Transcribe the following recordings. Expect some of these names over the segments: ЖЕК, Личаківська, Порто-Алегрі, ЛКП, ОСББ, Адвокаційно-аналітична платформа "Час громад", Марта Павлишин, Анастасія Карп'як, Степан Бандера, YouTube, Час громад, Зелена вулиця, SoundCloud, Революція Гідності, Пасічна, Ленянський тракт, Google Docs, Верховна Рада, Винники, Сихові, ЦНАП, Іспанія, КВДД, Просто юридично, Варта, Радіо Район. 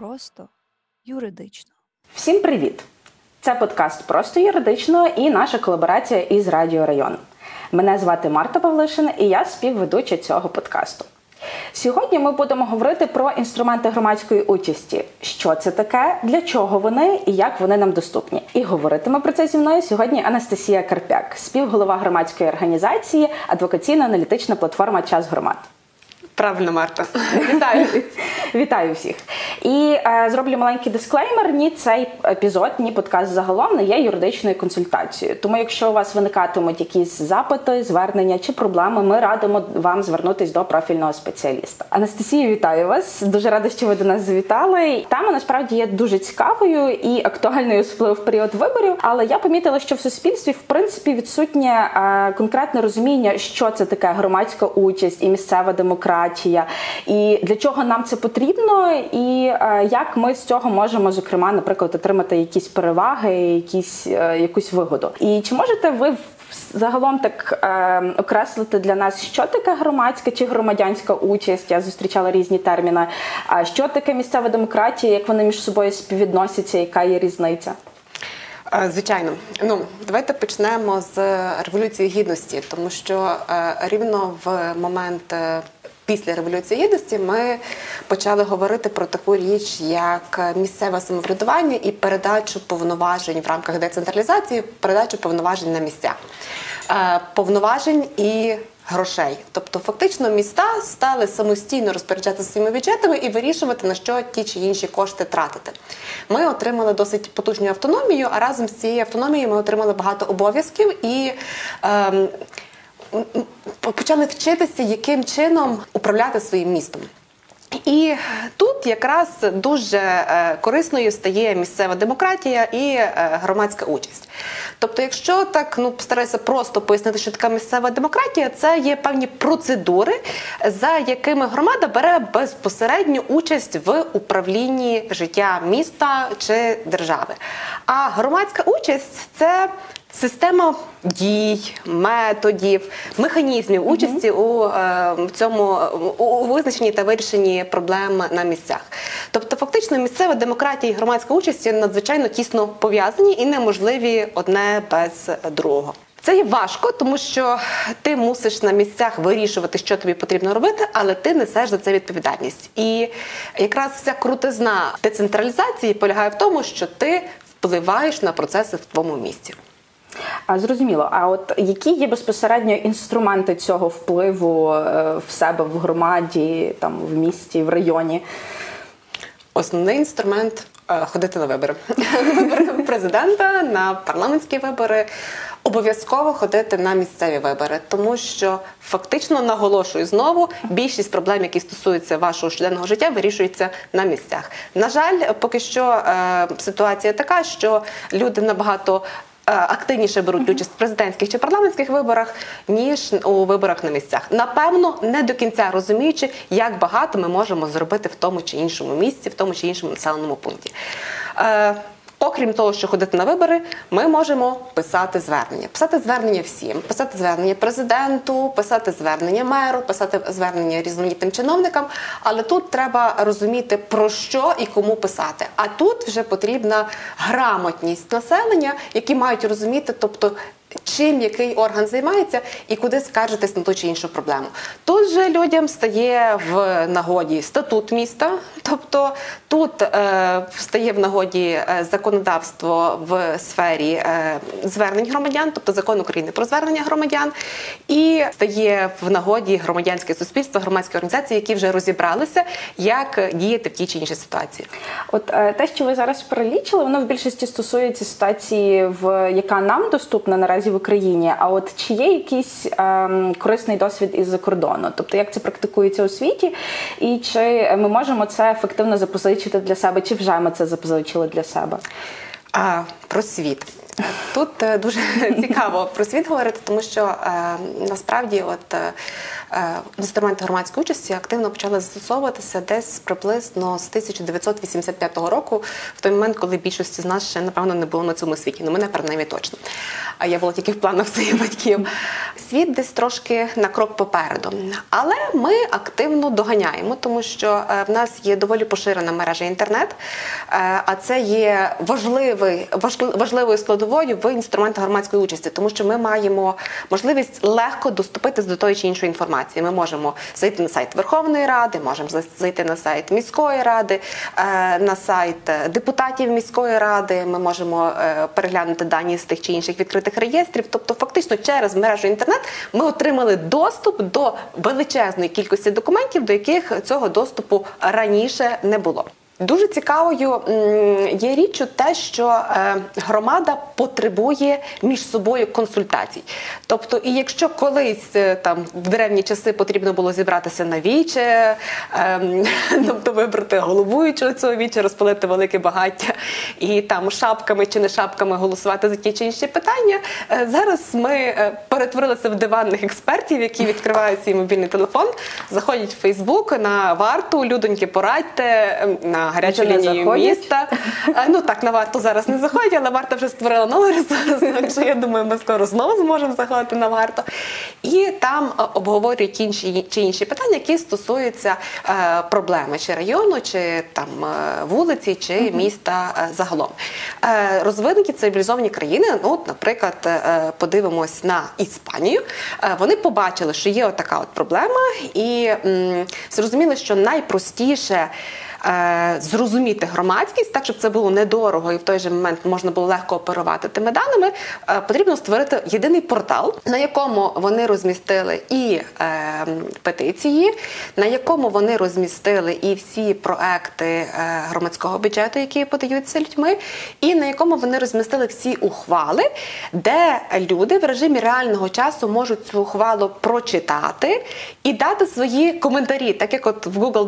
Просто юридично. Всім привіт! Це подкаст «Просто юридично» і наша колаборація із Радіо Район. Мене звати Марта Павлишин і я співведуча цього подкасту. Сьогодні ми будемо говорити про інструменти громадської участі. Що це таке, для чого вони і як вони нам доступні. І говоритиме про це зі мною сьогодні Анастасія Карп'як, співголова громадської організації «Адвокаційно-аналітична платформа "Час громад". Правильно, Марта. Вітаю. Вітаю всіх. І зроблю маленький дисклеймер. Ні цей епізод, ні подкаст загалом не є юридичною консультацією. Тому якщо у вас виникатимуть якісь запити, звернення чи проблеми, ми радимо вам звернутися до профільного спеціаліста. Анастасія, вітаю вас. Дуже рада, що ви до нас завітали. Тема насправді є дуже цікавою і актуальною, особливо в період виборів. Але я помітила, що в суспільстві, в принципі, відсутнє конкретне розуміння, що це таке громадська участь і місцева демократія. І для чого нам це потрібно, і як ми з цього можемо, зокрема, наприклад, отримати якісь переваги, якусь вигоду. І чи можете ви загалом так окреслити для нас, що таке громадська чи громадянська участь? Я зустрічала різні терміни. Що таке місцева демократія, як вони між собою співвідносяться, яка є різниця? Звичайно. Давайте почнемо з Революції Гідності, тому що рівно в момент після Революції Гідності ми почали говорити про таку річ, як місцеве самоврядування і передачу повноважень в рамках децентралізації, передачу повноважень на місця. Повноважень і грошей. Тобто фактично міста стали самостійно розпоряджатися своїми бюджетами і вирішувати, на що ті чи інші кошти тратити. Ми отримали досить потужну автономію, а разом з цією автономією ми отримали багато обов'язків і почали вчитися, яким чином управляти своїм містом. І тут якраз дуже корисною стає місцева демократія і громадська участь. Тобто, якщо так, постараюся просто пояснити, що така місцева демократія, це є певні процедури, за якими громада бере безпосередню участь в управлінні життя міста чи держави. А громадська участь – це система дій, методів, механізмів участі у визначенні та вирішенні проблем на місцях. Тобто, фактично, місцева демократія і громадська участь надзвичайно тісно пов'язані і неможливі одне без другого. Це є важко, тому що ти мусиш на місцях вирішувати, що тобі потрібно робити, але ти несеш за це відповідальність. І якраз вся крутизна децентралізації полягає в тому, що ти впливаєш на процеси в твоєму місті. Зрозуміло. А от які є безпосередньо інструменти цього впливу в себе, в громаді, там, в місті, в районі? Основний інструмент – ходити на вибори. Вибори президента, на парламентські вибори. Обов'язково ходити на місцеві вибори, тому що фактично, наголошую знову, більшість проблем, які стосуються вашого щоденного життя, вирішуються на місцях. На жаль, поки що ситуація така, що люди набагато активніше беруть участь в президентських чи парламентських виборах, ніж у виборах на місцях. Напевно, не до кінця розуміючи, як багато ми можемо зробити в тому чи іншому місці, в тому чи іншому населеному пункті. Окрім того, що ходити на вибори, ми можемо писати звернення. Писати звернення всім. Писати звернення президенту, писати звернення меру, писати звернення різноманітним чиновникам. Але тут треба розуміти, про що і кому писати. А тут вже потрібна грамотність населення, які мають розуміти, тобто, чим який орган займається і куди скаржитись на ту чи іншу проблему. Тут же людям стає в нагоді статут міста, тобто тут стає в нагоді законодавство в сфері звернень громадян, тобто закон України про звернення громадян, і стає в нагоді громадянське суспільство, громадські організації, які вже розібралися, як діяти в тій чи іншій ситуації. От те, що ви зараз перелічили, воно в більшості стосується ситуації, яка нам доступна наразі в Україні. А от чи є якийсь корисний досвід із-за кордону? Тобто, як це практикується у світі? І чи ми можемо це ефективно запозичити для себе? Чи вже ми це запозичили для себе? Про світ. Тут дуже цікаво про світ говорити, тому що насправді інструменти громадської участі активно почали застосовуватися десь приблизно з 1985 року, в той момент, коли більшості з нас ще, напевно, не було на цьому світі. Ну, мене, принаймні, точно. А я була тільки в планах своїх батьків. Світ десь трошки на крок попереду. Але ми активно доганяємо, тому що в нас є доволі поширена мережа інтернет, а це є важливою складовою в інструментах громадської участі, тому що ми маємо можливість легко доступитись до тої чи іншої інформації. Ми можемо зайти на сайт Верховної Ради, можемо зайти на сайт міської ради, на сайт депутатів міської ради, ми можемо переглянути дані з тих чи інших відкритих реєстрів. Тобто фактично через мережу інтернет ми отримали доступ до величезної кількості документів, до яких цього доступу раніше не було. Дуже цікавою є річчю те, що громада потребує між собою консультацій. Тобто, і якщо колись там в древні часи потрібно було зібратися на віче, тобто вибрати головуючого цього віче, розпалити велике багаття і там шапками чи не шапками голосувати за ті чи інші питання, зараз ми перетворилися в диванних експертів, які відкривають свій мобільний телефон, заходять в Фейсбук, на Варту, людоньки, порадьте, на гарячу лінію міста. Ну так, на Варту зараз не заходять, але Варта вже створила новий ресурс, так що я думаю, ми скоро знову зможемо заходити на Варту. І там обговорюють інші питання, які стосуються проблеми чи району, чи там вулиці, чи міста загалом. Розвинуті цивілізовані країни, ну, наприклад, подивимось на Іспанію, вони побачили, що є отака от проблема, і зрозуміли, що найпростіше зрозуміти громадськість, так, щоб це було недорого і в той же момент можна було легко оперувати тими даними, потрібно створити єдиний портал, на якому вони розмістили і петиції, на якому вони розмістили і всі проекти громадського бюджету, які подаються людьми, і на якому вони розмістили всі ухвали, де люди в режимі реального часу можуть цю ухвалу прочитати і дати свої коментарі, так як от в Google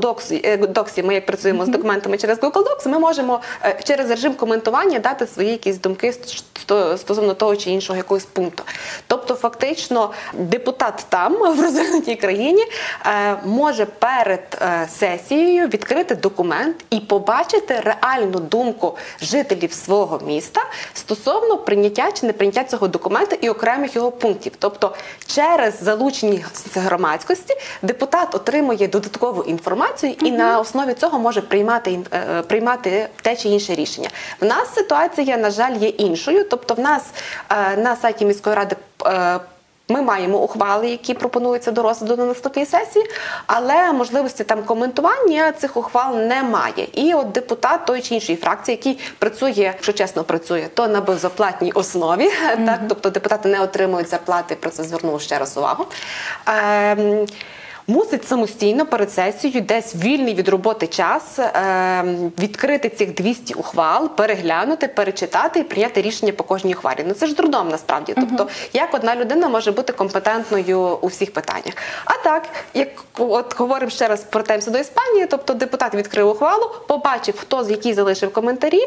Docs ми, як працюємо з документами через Google Docs, ми можемо через режим коментування дати свої якісь думки стосовно того чи іншого якогось пункту. Тобто, фактично, депутат там, в розвинутій країні, може перед сесією відкрити документ і побачити реальну думку жителів свого міста стосовно прийняття чи не прийняття цього документу і окремих його пунктів. Тобто, через залученість громадськості депутат отримує додаткову інформацію і на основі цього може приймати те чи інше рішення. В нас ситуація, на жаль, є іншою. Тобто в нас на сайті міської ради ми маємо ухвали, які пропонуються до розгляду на наступній сесії, але можливості там коментування цих ухвал немає. І от депутат той чи іншої фракції, який працює, якщо чесно працює, то на безоплатній основі, так, тобто депутати не отримують зарплати, про це звернув ще раз увагу, мусить самостійно перед сесією десь вільний від роботи час відкрити цих 200 ухвал, переглянути, перечитати і прийняти рішення по кожній ухвалі. Ну це ж трудом насправді. Тобто, як одна людина може бути компетентною у всіх питаннях? А так, як от говоримо ще раз, повертаємося до Іспанії, тобто депутат відкрив ухвалу, побачив, хто з якій залишив коментарі,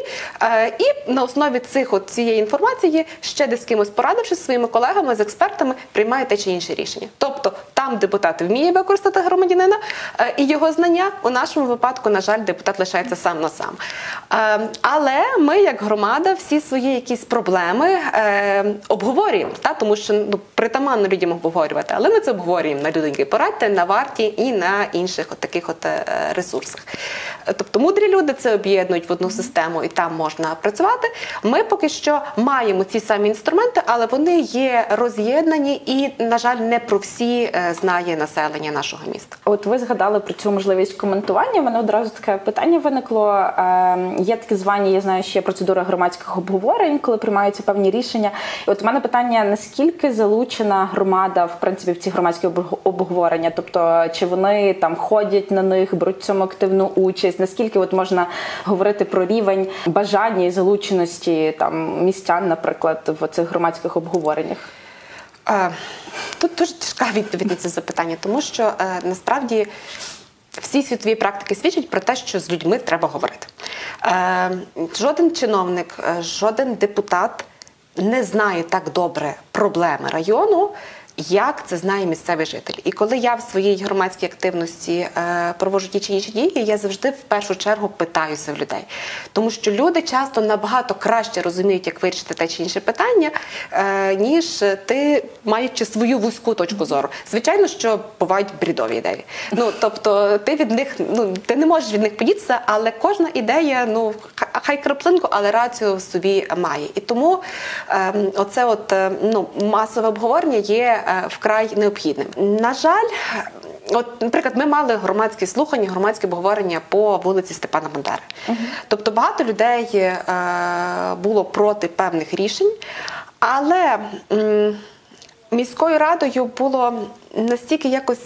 і на основі цієї інформації ще десь з кимось порадившись зі своїми колегами, з експертами, приймає те чи інше рішення. Тобто, там депутат вміє використати громадянина і його знання. У нашому випадку, на жаль, депутат лишається сам на сам. Але ми, як громада, всі свої якісь проблеми обговорюємо, тому що притаманно людям обговорювати, але ми це обговорюємо на людинки порадьте, на Варті і на інших таких от ресурсах. Тобто мудрі люди це об'єднують в одну систему і там можна працювати. Ми поки що маємо ці самі інструменти, але вони є роз'єднані і, на жаль, не про всі знає населення нашого міста. От ви згадали про цю можливість коментування, в мене одразу таке питання виникло. Є такі звані, я знаю, що є процедура громадських обговорень, коли приймаються певні рішення. І от у мене питання, наскільки залучена громада, в принципі, в ці громадські обговорення? Тобто, чи вони там ходять на них, беруть в цьому активну участь? Наскільки от можна говорити про рівень бажання і залученості там містян, наприклад, в цих громадських обговореннях? Тут дуже тяжка відповідь на це запитання, тому що насправді всі світові практики свідчать про те, що з людьми треба говорити. Жоден чиновник, жоден депутат не знає так добре проблеми району, як це знає місцевий житель. І коли я в своїй громадській активності проводжу ті чи інші дії, я завжди в першу чергу питаюся в людей. Тому що люди часто набагато краще розуміють, як вирішити те чи інше питання, ніж ти, маючи свою вузьку точку зору. Звичайно, що бувають бредові ідеї. Ну, тобто, ти не можеш від них подітися, але кожна ідея, ну, хай краплинку, але рацію в собі має. І тому оце от, ну, масове обговорення є вкрай необхідним. На жаль, от, наприклад, ми мали громадські слухання, громадське обговорення по вулиці Степана Бандери. Угу. Тобто багато людей було проти певних рішень, але міською радою було настільки якось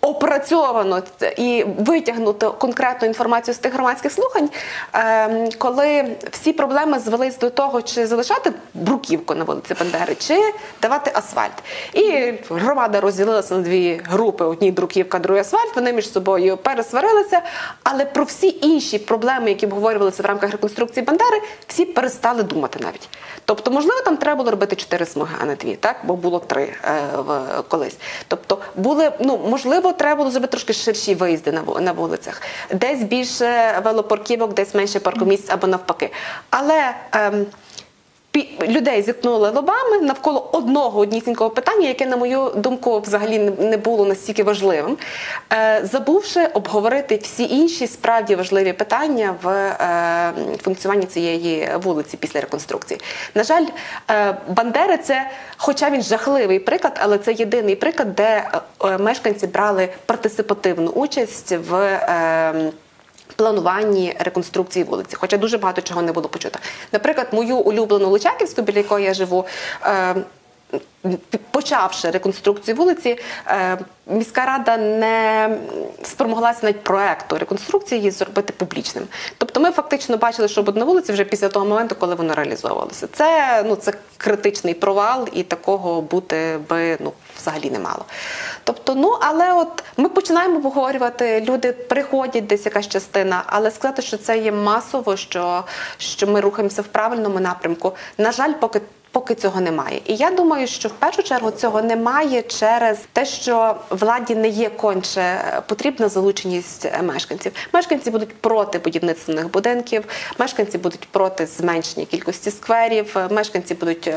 опрацьовано і витягнуто конкретну інформацію з тих громадських слухань, коли всі проблеми звелись до того, чи залишати бруківку на вулиці Бандери, чи давати асфальт. І громада розділилася на дві групи, одній бруківка, другий асфальт, вони між собою пересварилися, але про всі інші проблеми, які обговорювалися в рамках реконструкції Бандери, всі перестали думати навіть. Тобто, можливо, там треба було робити 4 смуги, а не 2, так? Бо було 3 колись. Тобто, були, ну, можливо, треба було зробити трошки ширші виїзди на вулицях. Десь більше велопарківок, десь менше паркомісць або навпаки. Але людей зіткнули лобами навколо однісінького питання, яке, на мою думку, взагалі не було настільки важливим, забувши обговорити всі інші справді важливі питання в функціонуванні цієї вулиці після реконструкції. На жаль, Бандери – це, хоча він жахливий приклад, але це єдиний приклад, де мешканці брали партисипативну участь в плануванні реконструкції вулиці, хоча дуже багато чого не було почуто. Наприклад, мою улюблену Личаківську, біля якої я живу, почавши реконструкцію вулиці, міська рада не спромоглася навіть проекту реконструкції її зробити публічним. Тобто ми фактично бачили, що на вулиці вже після того моменту, коли воно реалізовувалося. Це, ну, це критичний провал, і такого бути би, ну, взагалі не мало. Тобто, ну, але от ми починаємо обговорювати, люди приходять, десь якась частина, але сказати, що це є масово, що ми рухаємося в правильному напрямку, на жаль, поки цього немає. І я думаю, що в першу чергу цього немає через те, що владі не є конче потрібна залученість мешканців. Мешканці будуть проти будівництвених будинків, мешканці будуть проти зменшення кількості скверів, мешканці будуть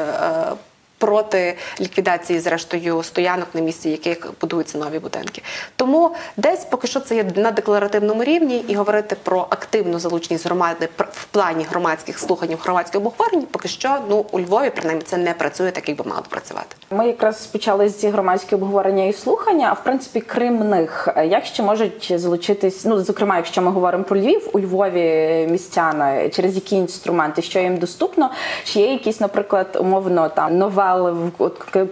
проти ліквідації, зрештою, стоянок на місці, яких будуються нові будинки. Тому десь поки що це є на декларативному рівні, і говорити про активну залученість громади в плані громадських слухань, громадських обговорень, поки що, ну, у Львові, принаймні, це не працює так, як би мало працювати. Ми якраз почали з громадських обговорення і слухання, а в принципі, крім них, як ще можуть залучитись, ну, зокрема, якщо ми говоримо про Львів, у Львові містяни, через які інструменти, що їм доступно, чи є якісь, наприклад, умовно, там, нова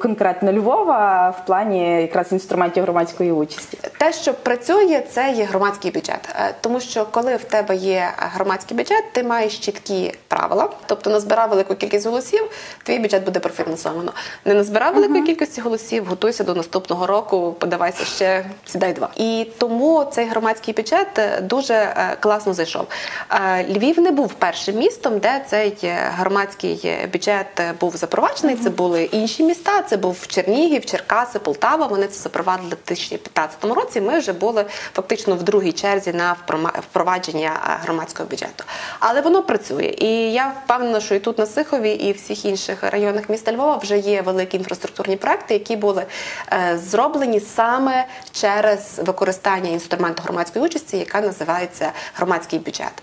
конкретно Львова в плані якраз інструментів громадської участі? Те, що працює, це є громадський бюджет. Тому що коли в тебе є громадський бюджет, ти маєш чіткі правила. Тобто назбирав велику кількість голосів, твій бюджет буде профінансовано. Не назбирав великої кількості голосів, готуйся до наступного року, подавайся ще, сідай 2. І тому цей громадський бюджет дуже класно зайшов. Львів не був першим містом, де цей громадський бюджет був запроваджений. Це були інші міста, це був Чернігів, Черкаси, Полтава, вони це запровадили в 2015 році, ми вже були фактично в другій черзі на впровадження громадського бюджету. Але воно працює, і я впевнена, що і тут на Сихові, і в всіх інших районах міста Львова вже є великі інфраструктурні проекти, які були зроблені саме через використання інструменту громадської участі, яка називається громадський бюджет.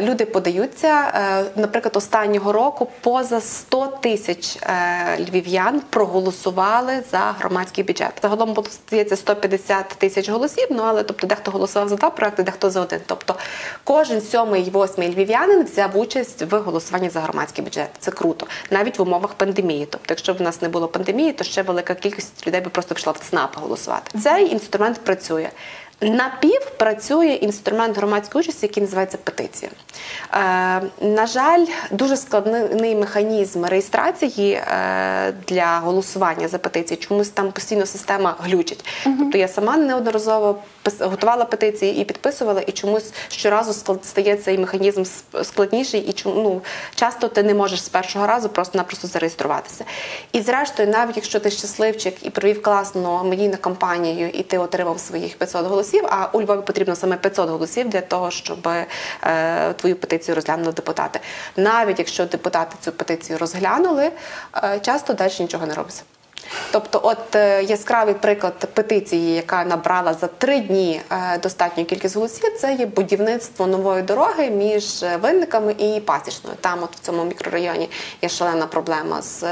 Люди подаються, наприклад, останнього року поза 100 тисяч львів'ян проголосували за громадський бюджет. Загалом було, здається, 150 тисяч голосів, ну, але, тобто, дехто голосував за 2 проекти, дехто за 1. Тобто кожен 7-й і 8-й львів'янин взяв участь в голосуванні за громадський бюджет. Це круто. Навіть в умовах пандемії. Тобто, якщо б в нас не було пандемії, то ще велика кількість людей би просто пішла в ЦНАП голосувати. Цей інструмент працює. напів працює інструмент громадської участі, який називається петиція. На жаль, дуже складний механізм реєстрації для голосування за петиції. Чомусь там постійно система глючить. Тобто я сама неодноразово готувала петиції і підписувала, і чомусь щоразу стає цей механізм складніший, і часто ти не можеш з першого разу просто-напросто зареєструватися. І зрештою, навіть якщо ти щасливчик і провів класну медійну кампанію, і ти отримав своїх 500 голосів, а у Львові потрібно саме 500 голосів для того, щоб твою петицію розглянули депутати. Навіть якщо депутати цю петицію розглянули, часто далі нічого не робиться. Тобто, от яскравий приклад петиції, яка набрала за 3 дні достатню кількість голосів, це є будівництво нової дороги між Винниками і Пасічною. Там, от в цьому мікрорайоні, є шалена проблема з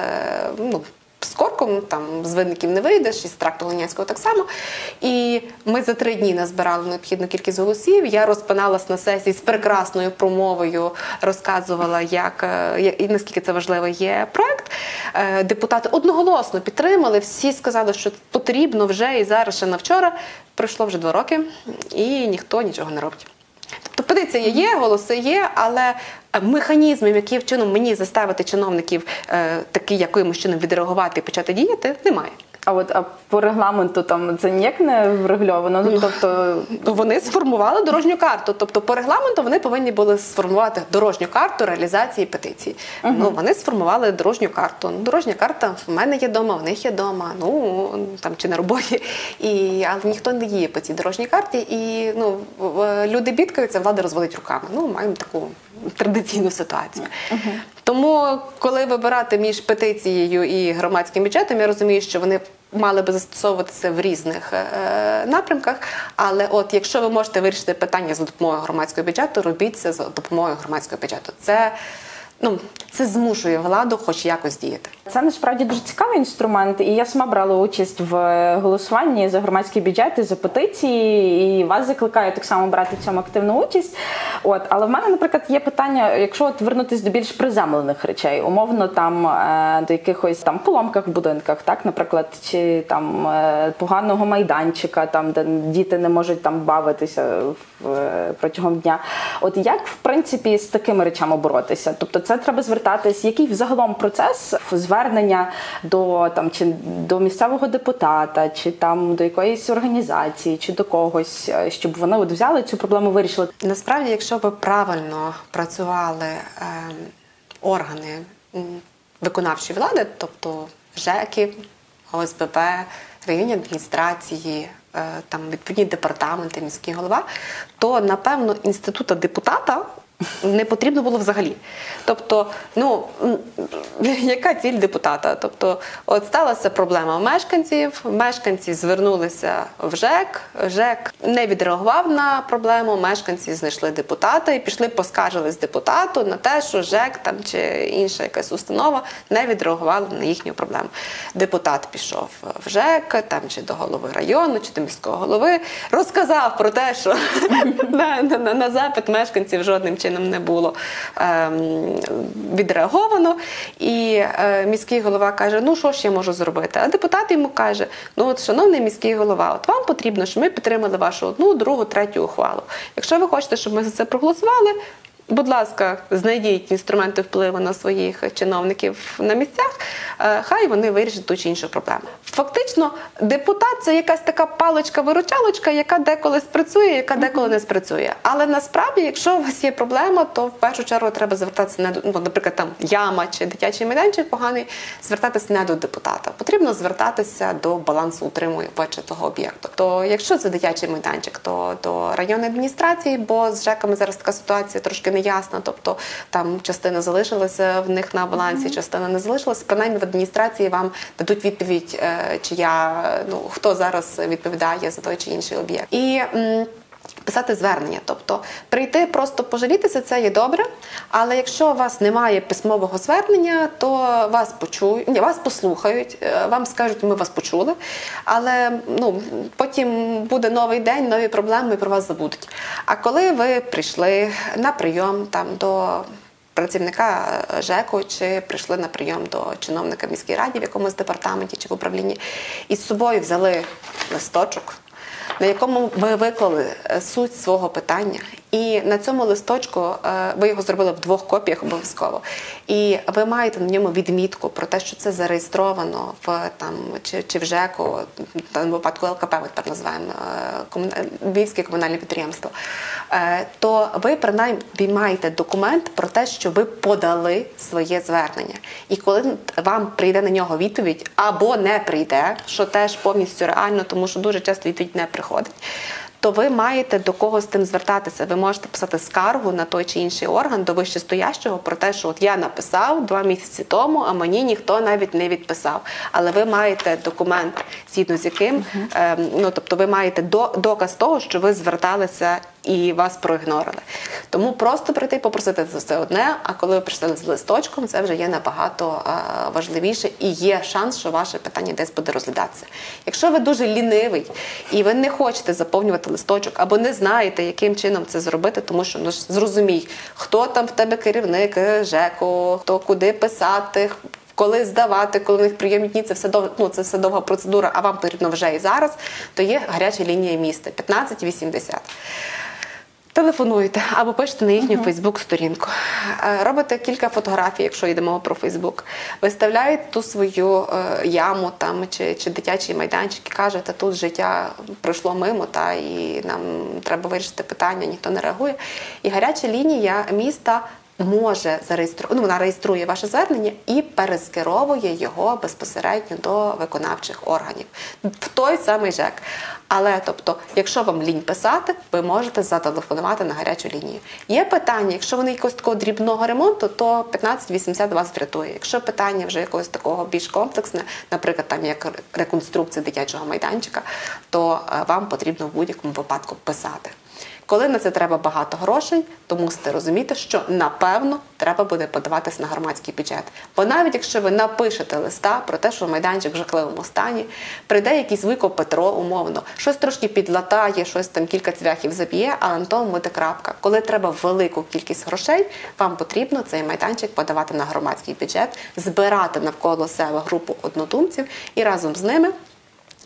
корком, там з Винників не вийдеш, із тракту Ленянського так само. І ми за 3 дні назбирали необхідну кількість голосів. Я розпиналась на сесії з прекрасною промовою, розказувала, і наскільки це важливий є проект. Депутати одноголосно підтримали, всі сказали, що потрібно вже і зараз, ще на вчора. Пройшло вже 2 роки, і ніхто нічого не робить. Тобто петиція є, голоси є, але механізмів, яким чином мені заставити чиновників таки якимось чином відреагувати і почати діяти, немає. А от по регламенту там це ніяк не врегульовано? Вони сформували дорожню карту. Тобто по регламенту вони повинні були сформувати дорожню карту реалізації петиції. Вони сформували дорожню карту. Дорожня карта в мене є вдома, в них є вдома, чи на роботі. Але ніхто не діє по цій дорожній карті. І люди бідкаються, влада розводить руками. Маємо таку традиційну ситуацію. Тому, коли вибирати між петицією і громадським бюджетом, я розумію, що вони мали би застосовуватися в різних напрямках, але от якщо ви можете вирішити питання за допомогою громадського бюджету, робіть це за допомогою громадського бюджету. Це змушує владу хоч якось діяти. Це, насправді, дуже цікавий інструмент, і я сама брала участь в голосуванні за громадський бюджет і за петиції, і вас закликаю так само брати в цьому активну участь. Але в мене, наприклад, є питання, якщо вернутися до більш приземлених речей, умовно до якихось поломках в будинках, наприклад, чи поганого майданчика, де діти не можуть бавитися протягом дня. Як, в принципі, з такими речами боротися? Тобто це треба звертатись, який взагалом процес звернення до місцевого депутата, чи до якоїсь організації, чи до когось, щоб вони взяли цю проблему, вирішили? Насправді, якщо б правильно працювали органи виконавчої влади, тобто ЖЕКи, ОСББ, районні адміністрації, відповідні департаменти, міський голова, то, напевно, інститута депутата не потрібно було взагалі. Тобто, яка ціль депутата? Тобто, от сталася проблема мешканців, мешканці звернулися в ЖЕК, ЖЕК не відреагував на проблему, мешканці знайшли депутата і пішли поскаржились депутату на те, що ЖЕК чи інша якась установа не відреагувала на їхню проблему. Депутат пішов в ЖЕК, чи до голови району, чи до міського голови, розказав про те, що на запит мешканців жодним чином не було відреаговано, і міський голова каже, що ж я можу зробити? А депутат йому каже, шановний міський голова, от вам потрібно, щоб ми підтримали вашу 1, 2, 3 ухвалу. Якщо ви хочете, щоб ми за це проголосували, будь ласка, знайдіть інструменти впливу на своїх чиновників на місцях, хай вони вирішать ту чи іншу проблему. Фактично, депутат – це якась така паличка-виручалочка, яка деколи спрацює, яка деколи не спрацює. Але насправді, якщо у вас є проблема, то в першу чергу треба звертатися, наприклад, яма чи дитячий майданчик поганий, звертатися не до депутата. Потрібно звертатися до балансу утримувача того об'єкту. Тобто, якщо це дитячий майданчик, то до районної адміністрації, бо з ЖЕКами зараз така ситуація трошки неясна, тобто там частина залишилася в них на балансі, частина не залишилася. Принаймні в адміністрації вам дадуть відповідь, хто зараз відповідає за той чи інший об'єкт. І писати звернення. Тобто прийти просто пожалітися, це є добре, але якщо у вас немає письмового звернення, то вас послухають, вам скажуть, ми вас почули, але потім буде новий день, нові проблеми, і про вас забудуть. А коли ви прийшли на прийом до працівника ЖЕКу, чи прийшли на прийом до чиновника міської ради в якомусь департаменті чи в управлінні, і з собою взяли листочок, на якому ми виклали суть свого питання. І на цьому листочку, ви його зробили в двох копіях обов'язково, і ви маєте на ньому відмітку про те, що це зареєстровано в, там, чи в ЖЕКу, в випадку ЛКП, ми тепер називаємо, Львівське комунальне підприємство, то ви, принаймні, маєте документ про те, що ви подали своє звернення. І коли вам прийде на нього відповідь, або не прийде, що теж повністю реально, тому що дуже часто відповідь не приходить, то ви маєте до кого з тим звертатися. Ви можете писати скаргу на той чи інший орган до вищестоящого про те, що от я написав 2 місяці тому, а мені ніхто навіть не відписав. Але ви маєте документ, згідно з яким, тобто ви маєте доказ того, що ви зверталися і вас проігнорили. Тому просто прийти і попросити за все одне, а коли ви прийшли з листочком, це вже є набагато важливіше і є шанс, що ваше питання десь буде розглядатися. Якщо ви дуже лінивий і ви не хочете заповнювати листочок або не знаєте, яким чином це зробити, тому що, ну, зрозумій, хто там в тебе керівник ЖЕКу, хто куди писати, коли здавати, коли в них прийомні дні, це все, це все довга процедура, а вам потрібно вже і зараз, то є гаряча лінія міста 1580. Телефонуєте або пишете на їхню фейсбук-сторінку. Робите кілька фотографій, якщо йдемо про фейсбук. Виставляєте ту свою яму там, чи дитячий майданчик і кажете, тут життя пройшло мимо, та, і нам треба вирішити питання, ніхто не реагує. І гаряча лінія міста може зареєструвати, вона реєструє ваше звернення і перескеровує його безпосередньо до виконавчих органів. В той самий ЖЕК. Але, тобто, якщо вам лінь писати, ви можете зателефонувати на гарячу лінію. Є питання, якщо вони якогось такого дрібного ремонту, то 1580 вас врятує. Якщо питання вже якогось такого більш комплексне, наприклад, там як реконструкція дитячого майданчика, то вам потрібно в будь-якому випадку писати. Коли на це треба багато грошей, то мусите розуміти, що, напевно, треба буде подаватись на громадський бюджет. Бо навіть якщо ви напишете листа про те, що майданчик в жахливому стані, прийде якийсь Викоп Петро, умовно, щось трошки підлатає, щось там кілька цвяхів заб'є, але на тому буде крапка. Коли треба велику кількість грошей, вам потрібно цей майданчик подавати на громадський бюджет, збирати навколо себе групу однодумців і разом з ними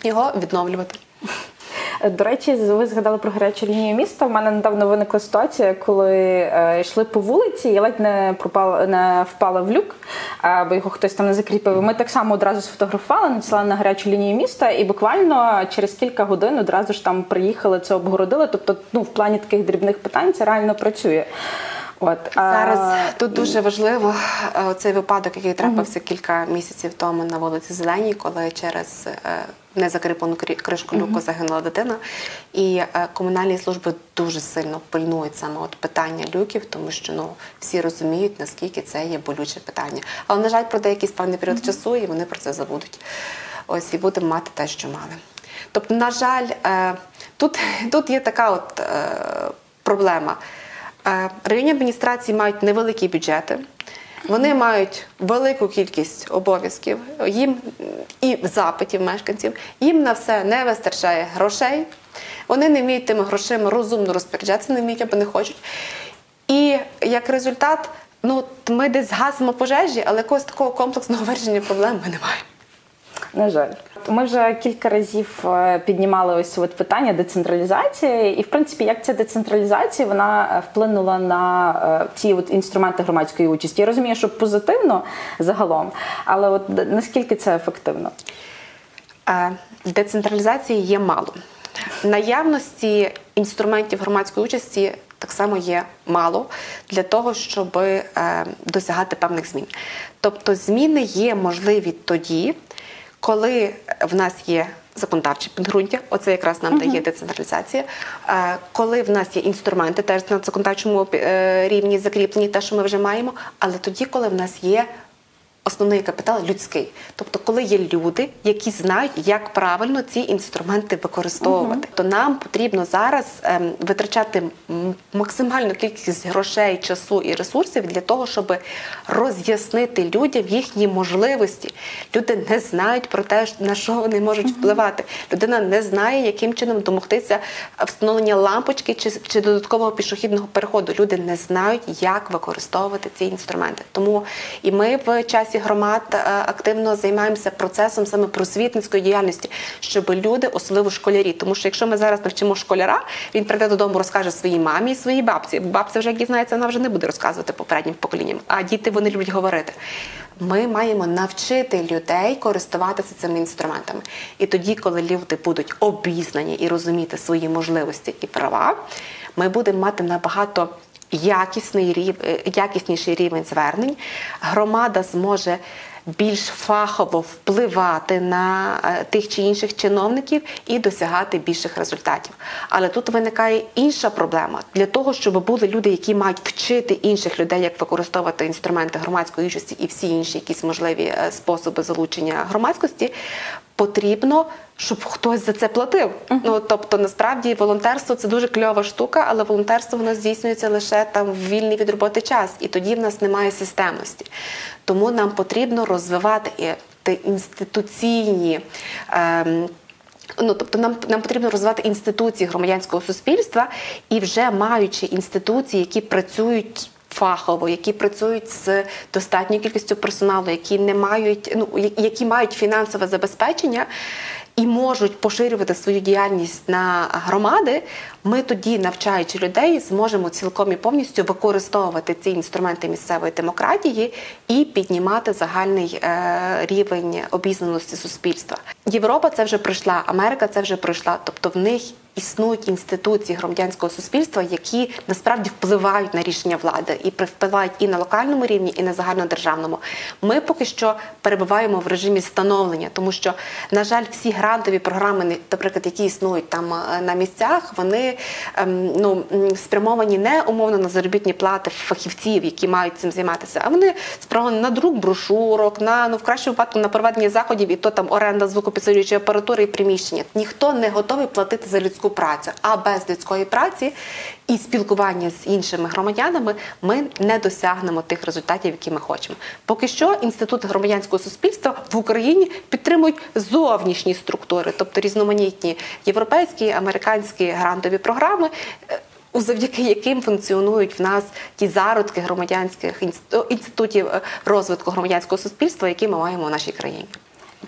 його відновлювати. До речі, ви згадали про гарячу лінію міста. У мене недавно виникла ситуація, коли йшли по вулиці, я ледь не впала в люк, бо його хтось там не закріпив. Ми так само одразу сфотографували, надіслали на гарячу лінію міста, і буквально через кілька годин одразу ж там приїхали, це обгородили. Тобто, в плані таких дрібних питань це реально працює. Зараз тут дуже важливо цей випадок, який трапився кілька місяців тому на вулиці Зеленій, коли через незакріплену кришку люку загинула дитина. І комунальні служби дуже сильно пильнують саме питання люків, тому що всі розуміють, наскільки це є болюче питання. Але, на жаль, пройде якийсь певний період часу, і вони про це забудуть. І будемо мати те, що мали. Тобто, на жаль, тут є така проблема. Районні адміністрації мають невеликі бюджети, вони мають велику кількість обов'язків і запитів мешканців, їм на все не вистачає грошей, вони не вміють тими грошима розумно розпоряджатися, не вміють або не хочуть. І як результат, ми десь гасимо пожежі, але якогось такого комплексного вирішення проблем ми не маємо. На жаль. Ми вже кілька разів піднімали питання децентралізації і, в принципі, як ця децентралізація, вона вплинула на ці інструменти громадської участі. Я розумію, що позитивно загалом, але наскільки це ефективно? Децентралізації є мало. Наявності інструментів громадської участі так само є мало для того, щоб досягати певних змін. Тобто зміни є можливі тоді, коли в нас є законодавчі підґрунтя, оце якраз нам дає децентралізація, коли в нас є інструменти теж на законодавчому рівні закріплені, те, що ми вже маємо, але тоді, коли в нас є основний капітал людський. Тобто, коли є люди, які знають, як правильно ці інструменти використовувати. То нам потрібно зараз витрачати максимальну кількість грошей, часу і ресурсів для того, щоб роз'яснити людям їхні можливості. Люди не знають про те, на що вони можуть впливати. Людина не знає, яким чином домогтися встановлення лампочки чи додаткового пішохідного переходу. Люди не знають, як використовувати ці інструменти. Тому і ми в часі Часі громад активно займаємося процесом саме просвітницької діяльності, щоб люди, особливо школярі, тому що якщо ми зараз навчимо школяра, він прийде додому, розкаже своїй мамі і своїй бабці. Бабця вже, як дізнається, вона вже не буде розказувати попереднім поколінням, а діти, вони люблять говорити. Ми маємо навчити людей користуватися цими інструментами. І тоді, коли люди будуть обізнані і розуміти свої можливості і права, ми будемо мати набагато якісніший рівень звернень. Громада зможе більш фахово впливати на тих чи інших чиновників і досягати більших результатів. Але тут виникає інша проблема. Для того, щоб були люди, які мають вчити інших людей, як використовувати інструменти громадської участі і всі інші якісь можливі способи залучення громадськості, потрібно, щоб хтось за це платив. Ну, тобто, насправді, волонтерство – це дуже кльова штука, але волонтерство воно здійснюється лише там в вільний від роботи час, і тоді в нас немає системності. Тому нам потрібно розвивати інституційні нам потрібно розвивати інституції громадянського суспільства, і вже маючи інституції, які працюють фахово, які працюють з достатньою кількістю персоналу, які мають фінансове забезпечення і можуть поширювати свою діяльність на громади, ми тоді, навчаючи людей, зможемо цілком і повністю використовувати ці інструменти місцевої демократії і піднімати загальний рівень обізнаності суспільства. Європа це вже пройшла, Америка це вже пройшла, тобто в них існують інституції громадянського суспільства, які насправді впливають на рішення влади і впливають і на локальному рівні, і на загальнодержавному. Ми поки що перебуваємо в режимі становлення, тому що, на жаль, всі грантові програми, наприклад, які існують там на місцях, вони спрямовані не умовно на заробітні плати фахівців, які мають цим займатися, а вони спрямовані на друк брошурок, на, в кращому випадку, на проведення заходів, і то там оренда звукопідсилюючої апаратури і приміщення. Ніхто не готовий платити за людську працю, а без людської праці і спілкування з іншими громадянами ми не досягнемо тих результатів, які ми хочемо. Поки що інститут громадянського суспільства в Україні підтримують зовнішні структури, тобто різноманітні європейські, американські грантові програми, завдяки яким функціонують в нас ті зародки громадянських інститутів розвитку громадянського суспільства, які ми маємо в нашій країні.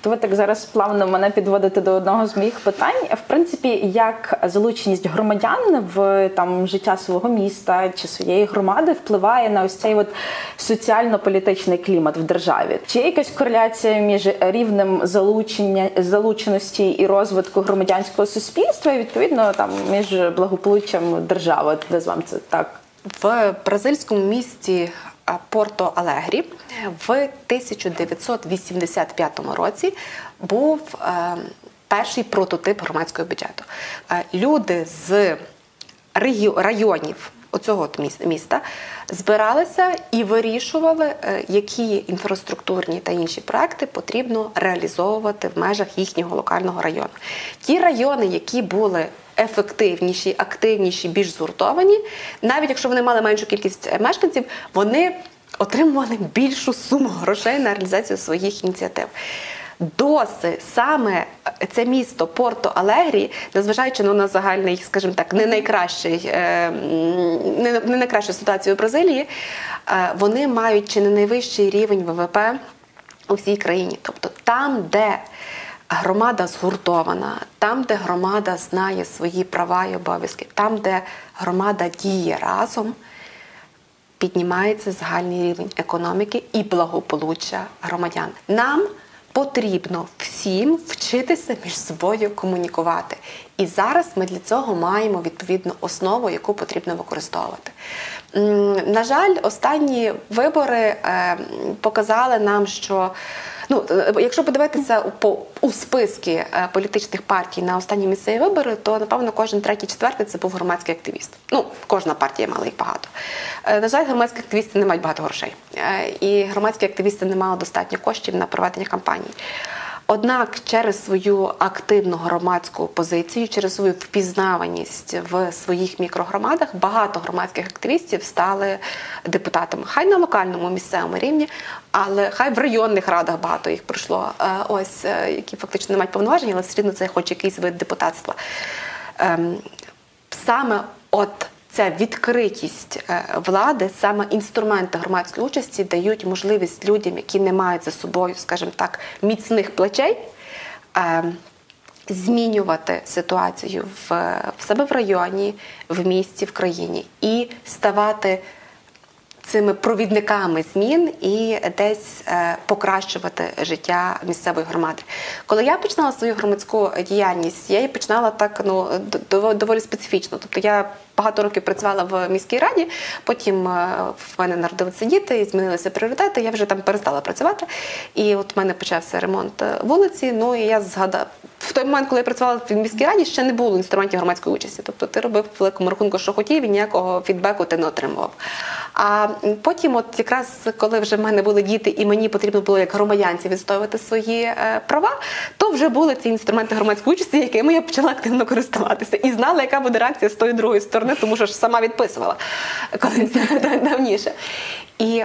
То ви так зараз плавно мене підводите до одного з моїх питань. В принципі, як залученість громадян в життя свого міста чи своєї громади впливає на ось цей соціально-політичний клімат в державі? Чи є якась кореляція між рівнем залученості і розвитку громадянського суспільства і, відповідно, між благополуччям держави? Де з вами це так? В бразильському місті Порто-Алегрі в 1985 році був перший прототип громадського бюджету. Люди з районів оцього міста збиралися і вирішували, які інфраструктурні та інші проекти потрібно реалізовувати в межах їхнього локального району. Ті райони, які були ефективніші, активніші, більш згуртовані, навіть якщо вони мали меншу кількість мешканців, вони отримували більшу суму грошей на реалізацію своїх ініціатив. Досі саме це місто Порто-Алегрі, незважаючи на загальний, скажімо так, не найкращу ситуацію в Бразилії, вони мають чи не найвищий рівень ВВП у всій країні. Тобто там, де громада згуртована, там, де громада знає свої права і обов'язки, там, де громада діє разом, піднімається загальний рівень економіки і благополуччя громадян. Нам потрібно всім вчитися між собою комунікувати. І зараз ми для цього маємо відповідну основу, яку потрібно використовувати. На жаль, останні вибори показали нам, що якщо подивитися у списки політичних партій на останні місцеві вибори, то, напевно, кожен третій-четвертий – це був громадський активіст. Кожна партія мала їх багато. На жаль, громадські активісти не мають багато грошей. І громадські активісти не мали достатньо коштів на проведення кампаній. Однак через свою активну громадську позицію, через свою впізнаваність в своїх мікрогромадах багато громадських активістів стали депутатами. Хай на локальному, місцевому рівні, але хай в районних радах багато їх прийшло, які фактично не мають повноважень, але все рівно це хоч якийсь вид депутатства. Саме ця відкритість влади, саме інструменти громадської участі дають можливість людям, які не мають за собою, скажімо так, міцних плечей, змінювати ситуацію в себе в районі, в місті, в країні і ставати цими провідниками змін і десь покращувати життя місцевої громади. Коли я починала свою громадську діяльність, я її починала так, доволі специфічно. Тобто я багато років працювала в міській раді, потім в мене народилися діти, змінилися пріоритети, я вже там перестала працювати. І от в мене почався ремонт вулиці, і я згадала, в той момент, коли я працювала в міській раді, ще не було інструментів громадської участі. Тобто ти робив в великому рахунку, що хотів, і ніякого фідбеку ти не отримував. А потім, от якраз коли вже в мене були діти і мені потрібно було як громадянці відстоювати свої права, то вже були ці інструменти громадської участі, якими я почала активно користуватися. І знала, яка буде реакція з тої другої сторони, тому що ж сама відписувала колись давніше. І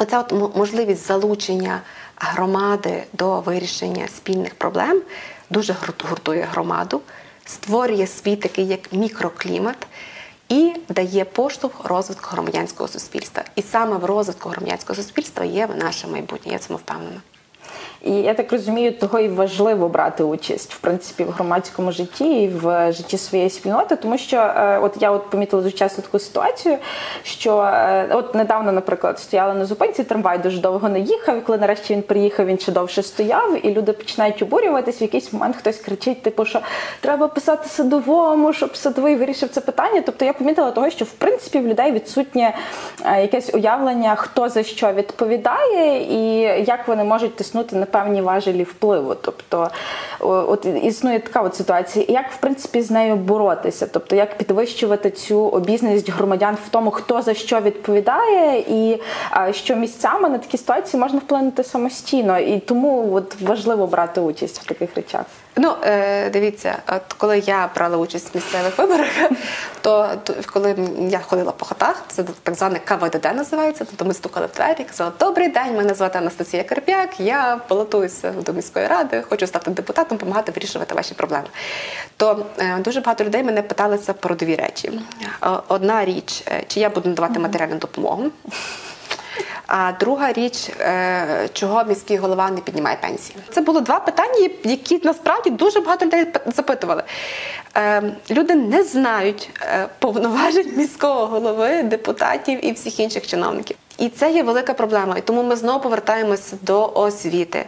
оця от можливість залучення громади до вирішення спільних проблем дуже гуртує громаду, створює свій такий як мікроклімат і дає поштовх розвитку громадянського суспільства. І саме в розвитку громадянського суспільства є наше майбутнє, я в цьому впевнена. І я так розумію, того і важливо брати участь, в принципі, в громадському житті і в житті своєї спільноти, тому що я помітила дуже часто таку ситуацію, що недавно, наприклад, стояла на зупинці, трамвай дуже довго не їхав, і коли нарешті він приїхав, він ще довше стояв, і люди починають обурюватись, в якийсь момент хтось кричить, що треба писати садовому, щоб садовий вирішив це питання. Тобто я помітила того, що в принципі в людей відсутнє якесь уявлення, хто за що відповідає і як вони можуть тиснути на певні важелі впливу. Тобто існує така ситуація. Як, в принципі, з нею боротися? Тобто, як підвищувати цю обізнаність громадян в тому, хто за що відповідає, і що місцями на такі ситуації можна вплинути самостійно. І тому важливо брати участь в таких речах. Дивіться, коли я брала участь в місцевих виборах, то коли я ходила по хатах, це так зване КВДД називається, тобто ми стукали в двері, казали: "Добрий день, мене звати Анастасія Карп'як, я балотуюся до міської ради, хочу стати депутатом, допомагати вирішувати ваші проблеми". То дуже багато людей мене питалися про дві речі. Одна річ, чи я буду надавати матеріальну допомогу, а друга річ, чого міський голова не піднімає пенсії. Це було два питання, які насправді дуже багато людей запитували. Люди не знають повноважень міського голови, депутатів і всіх інших чиновників. І це є велика проблема. І тому ми знову повертаємося до освіти.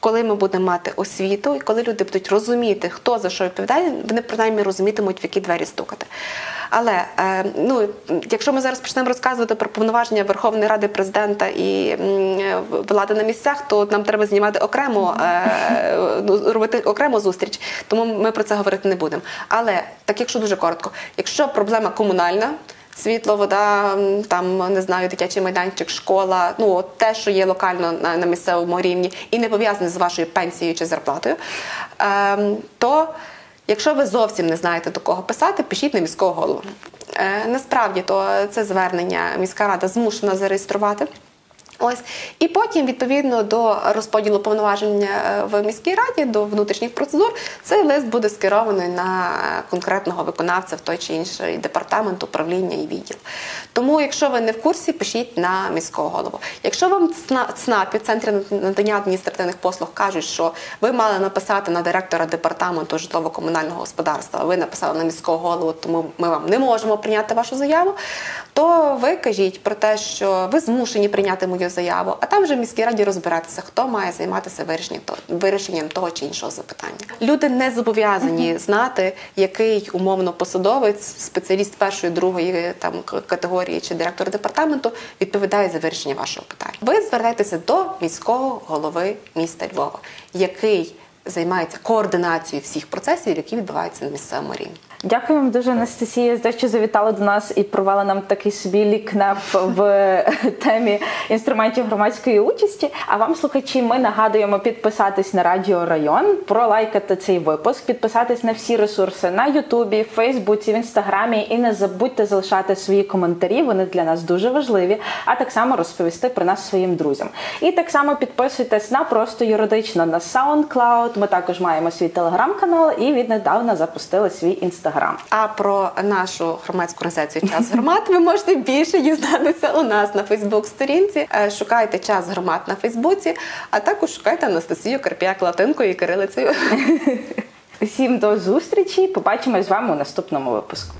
Коли ми будемо мати освіту, і коли люди будуть розуміти, хто за що відповідає, вони, принаймні, розумітимуть, в які двері стукати. Але, якщо ми зараз почнемо розказувати про повноваження Верховної Ради, Президента і влади на місцях, то нам треба знімати окремо, робити окрему зустріч, тому ми про це говорити не будемо. Але, так якщо дуже коротко, якщо проблема комунальна, світло, вода, там, не знаю, дитячий майданчик, школа, те, що є локально на місцевому рівні і не пов'язане з вашою пенсією чи зарплатою, то якщо ви зовсім не знаєте, до кого писати, пишіть на міського голову. Насправді, то це звернення міська рада змушена зареєструвати. І потім, відповідно до розподілу повноважень в міській раді, до внутрішніх процедур, цей лист буде скерований на конкретного виконавця в той чи інший департамент, управління і відділ. Тому, якщо ви не в курсі, пишіть на міського голову. Якщо вам ЦНАПи, Центри надання адміністративних послуг, кажуть, що ви мали написати на директора департаменту житлово-комунального господарства, а ви написали на міського голову, тому ми вам не можемо прийняти вашу заяву, то ви кажіть про те, що ви змушені прийняти мою заяву, а там вже в міській раді розбиратися, хто має займатися вирішенням того чи іншого запитання. Люди не зобов'язані знати, який умовно посадовець, спеціаліст першої, другої категорії чи директор департаменту відповідає за вирішення вашого питання. Ви звертайтеся до міського голови міста Львова, який займається координацією всіх процесів, які відбуваються на місцевому рівні. Дякую вам дуже, Анастасія, за те, що завітали до нас і провели нам такий собі лікнеп в темі інструментів громадської участі. А вам, слухачі, ми нагадуємо підписатись на Радіо Район, пролайкати цей випуск, підписатись на всі ресурси на Ютубі, Фейсбуці, в Інстаграмі і не забудьте залишати свої коментарі, вони для нас дуже важливі, а так само розповісти про нас своїм друзям. І так само підписуйтесь на Просто юридично, на SoundCloud, ми також маємо свій телеграм-канал і віднедавна запустили свій Інстаграм. Instagram. А про нашу громадську організацію «Час громад» ви можете більше дізнатися у нас на Фейсбук-сторінці. Шукайте «Час громад» на Фейсбуці, а також шукайте Анастасію Карп'як латинкою і кирилицею. Всім до зустрічі, побачимось з вами у наступному випуску.